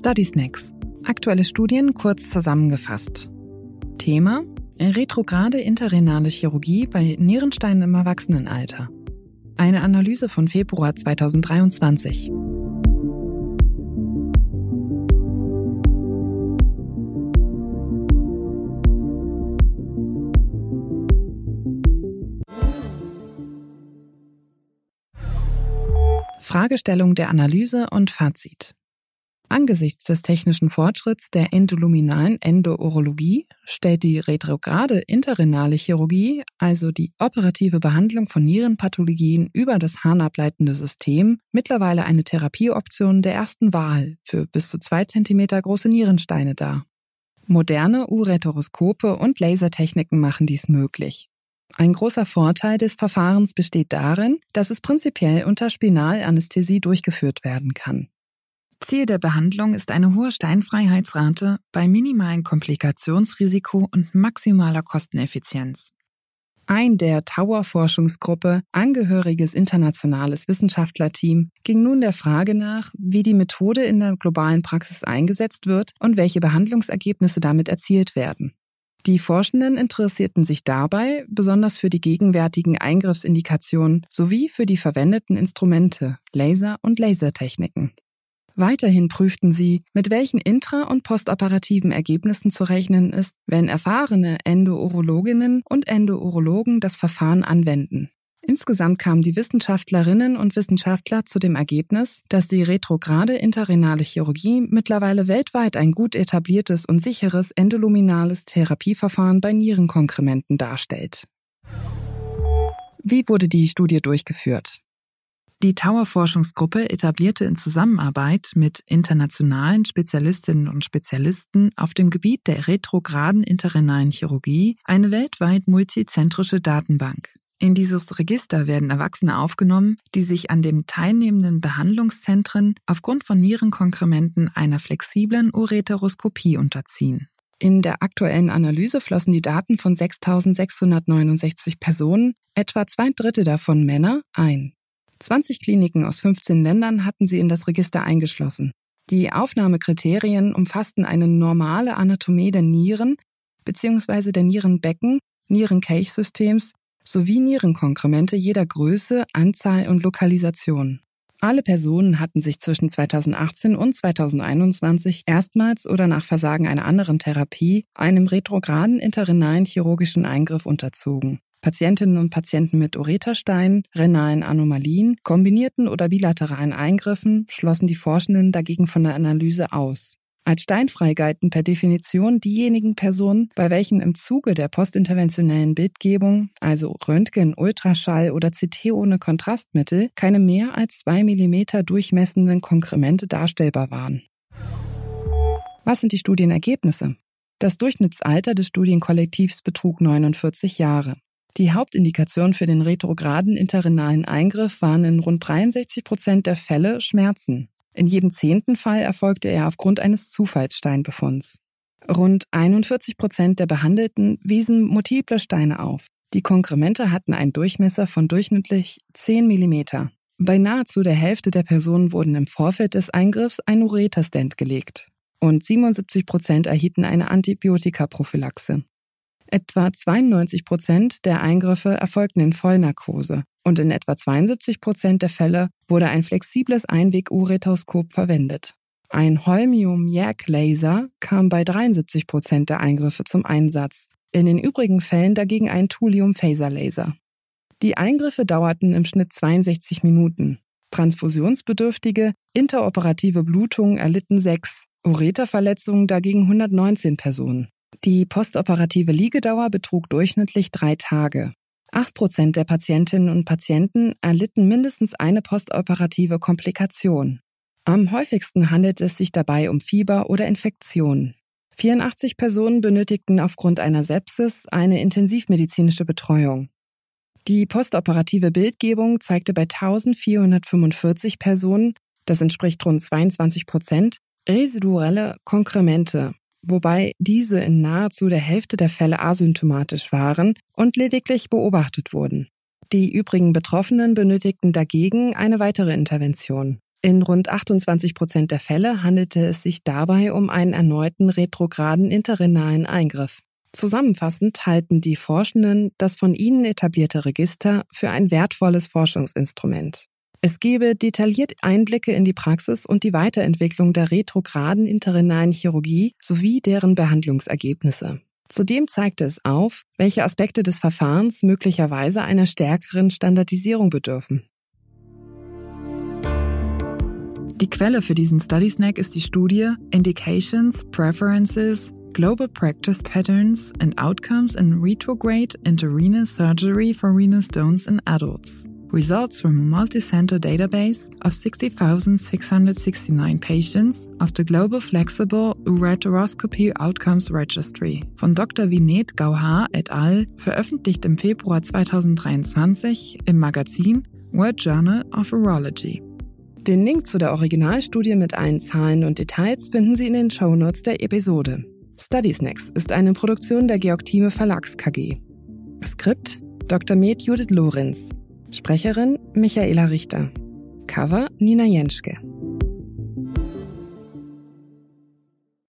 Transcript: StudySnacks. Aktuelle Studien kurz zusammengefasst. Thema: Retrograde intrarenale Chirurgie bei Nierenstein im Erwachsenenalter. Eine Analyse von Februar 2023. Fragestellung der Analyse und Fazit. Angesichts des technischen Fortschritts der endoluminalen Endourologie stellt die retrograde intrarenale Chirurgie, also die operative Behandlung von Nierenpathologien über das harnableitende System, mittlerweile eine Therapieoption der ersten Wahl für bis zu 2 cm große Nierensteine dar. Moderne Ureteroskope und Lasertechniken machen dies möglich. Ein großer Vorteil des Verfahrens besteht darin, dass es prinzipiell unter Spinalanästhesie durchgeführt werden kann. Ziel der Behandlung ist eine hohe Steinfreiheitsrate bei minimalem Komplikationsrisiko und maximaler Kosteneffizienz. Ein der Tower-Forschungsgruppe angehöriges internationales Wissenschaftlerteam ging nun der Frage nach, wie die Methode in der globalen Praxis eingesetzt wird und welche Behandlungsergebnisse damit erzielt werden. Die Forschenden interessierten sich dabei besonders für die gegenwärtigen Eingriffsindikationen sowie für die verwendeten Instrumente, Laser und Lasertechniken. Weiterhin prüften sie, mit welchen intra- und postoperativen Ergebnissen zu rechnen ist, wenn erfahrene Endourologinnen und Endourologen das Verfahren anwenden. Insgesamt kamen die Wissenschaftlerinnen und Wissenschaftler zu dem Ergebnis, dass die retrograde intrarenale Chirurgie mittlerweile weltweit ein gut etabliertes und sicheres endoluminales Therapieverfahren bei Nierenkonkrementen darstellt. Wie wurde die Studie durchgeführt? Die Tower-Forschungsgruppe etablierte in Zusammenarbeit mit internationalen Spezialistinnen und Spezialisten auf dem Gebiet der retrograden intrarenalen Chirurgie eine weltweit multizentrische Datenbank. In dieses Register werden Erwachsene aufgenommen, die sich an den teilnehmenden Behandlungszentren aufgrund von Nierenkonkrementen einer flexiblen Ureteroskopie unterziehen. In der aktuellen Analyse flossen die Daten von 6.669 Personen, etwa 2 Drittel davon Männer, ein. 20 Kliniken aus 15 Ländern hatten sie in das Register eingeschlossen. Die Aufnahmekriterien umfassten eine normale Anatomie der Nieren bzw. der Nierenbecken, Nierenkelchsystems sowie Nierenkonkremente jeder Größe, Anzahl und Lokalisation. Alle Personen hatten sich zwischen 2018 und 2021 erstmals oder nach Versagen einer anderen Therapie einem retrograden intrarenalen chirurgischen Eingriff unterzogen. Patientinnen und Patienten mit Ureterstein, renalen Anomalien, kombinierten oder bilateralen Eingriffen schlossen die Forschenden dagegen von der Analyse aus. Als steinfrei galten per Definition diejenigen Personen, bei welchen im Zuge der postinterventionellen Bildgebung, also Röntgen, Ultraschall oder CT ohne Kontrastmittel, keine mehr als 2 mm durchmessenden Konkremente darstellbar waren. Was sind die Studienergebnisse? Das Durchschnittsalter des Studienkollektivs betrug 49 Jahre. Die Hauptindikation für den retrograden intrarenalen Eingriff waren in rund 63% der Fälle Schmerzen. In jedem 10. Fall erfolgte er aufgrund eines Zufallssteinbefunds. Rund 41% der Behandelten wiesen multiple Steine auf. Die Konkremente hatten einen Durchmesser von durchschnittlich 10 mm. Bei nahezu der Hälfte der Personen wurden im Vorfeld des Eingriffs ein Ureterstent gelegt. Und 77% erhielten eine Antibiotikaprophylaxe. Etwa 92% der Eingriffe erfolgten in Vollnarkose. Und in etwa 72% der Fälle wurde ein flexibles Einweg-Urethoskop verwendet. Ein Holmium-YAG-Laser kam bei 73% der Eingriffe zum Einsatz, in den übrigen Fällen dagegen ein Thulium-Faserlaser. Die Eingriffe dauerten im Schnitt 62 Minuten. Transfusionsbedürftige, interoperative Blutung erlitten 6, Ureterverletzungen dagegen 119 Personen. Die postoperative Liegedauer betrug durchschnittlich 3 Tage. 8% der Patientinnen und Patienten erlitten mindestens eine postoperative Komplikation. Am häufigsten handelt es sich dabei um Fieber oder Infektionen. 84 Personen benötigten aufgrund einer Sepsis eine intensivmedizinische Betreuung. Die postoperative Bildgebung zeigte bei 1445 Personen, das entspricht rund 22%, residuelle Konkremente, wobei diese in nahezu der Hälfte der Fälle asymptomatisch waren und lediglich beobachtet wurden. Die übrigen Betroffenen benötigten dagegen eine weitere Intervention. In rund 28% der Fälle handelte es sich dabei um einen erneuten retrograden interrenalen Eingriff. Zusammenfassend halten die Forschenden das von ihnen etablierte Register für ein wertvolles Forschungsinstrument. Es gebe detailliert Einblicke in die Praxis und die Weiterentwicklung der retrograden interrenalen Chirurgie sowie deren Behandlungsergebnisse. Zudem zeigte es auf, welche Aspekte des Verfahrens möglicherweise einer stärkeren Standardisierung bedürfen. Die Quelle für diesen StudySnack ist die Studie Indications, Preferences, Global Practice Patterns and Outcomes in Retrograde Intrarenal Surgery for Renal Stones in Adults. Results from a multicenter database of 60,669 patients of the Global Flexible Ureteroscopy Outcomes Registry von Dr. Vineet Gauhar et al. Veröffentlicht im Februar 2023 im Magazin World Journal of Urology. Den Link zu der Originalstudie mit allen Zahlen und Details finden Sie in den Shownotes der Episode. StudySnacks ist eine Produktion der Georg Thieme Verlags KG. Skript: Dr. Med. Judith Lorenz. Sprecherin: Michaela Richter. Cover: Nina Jenschke.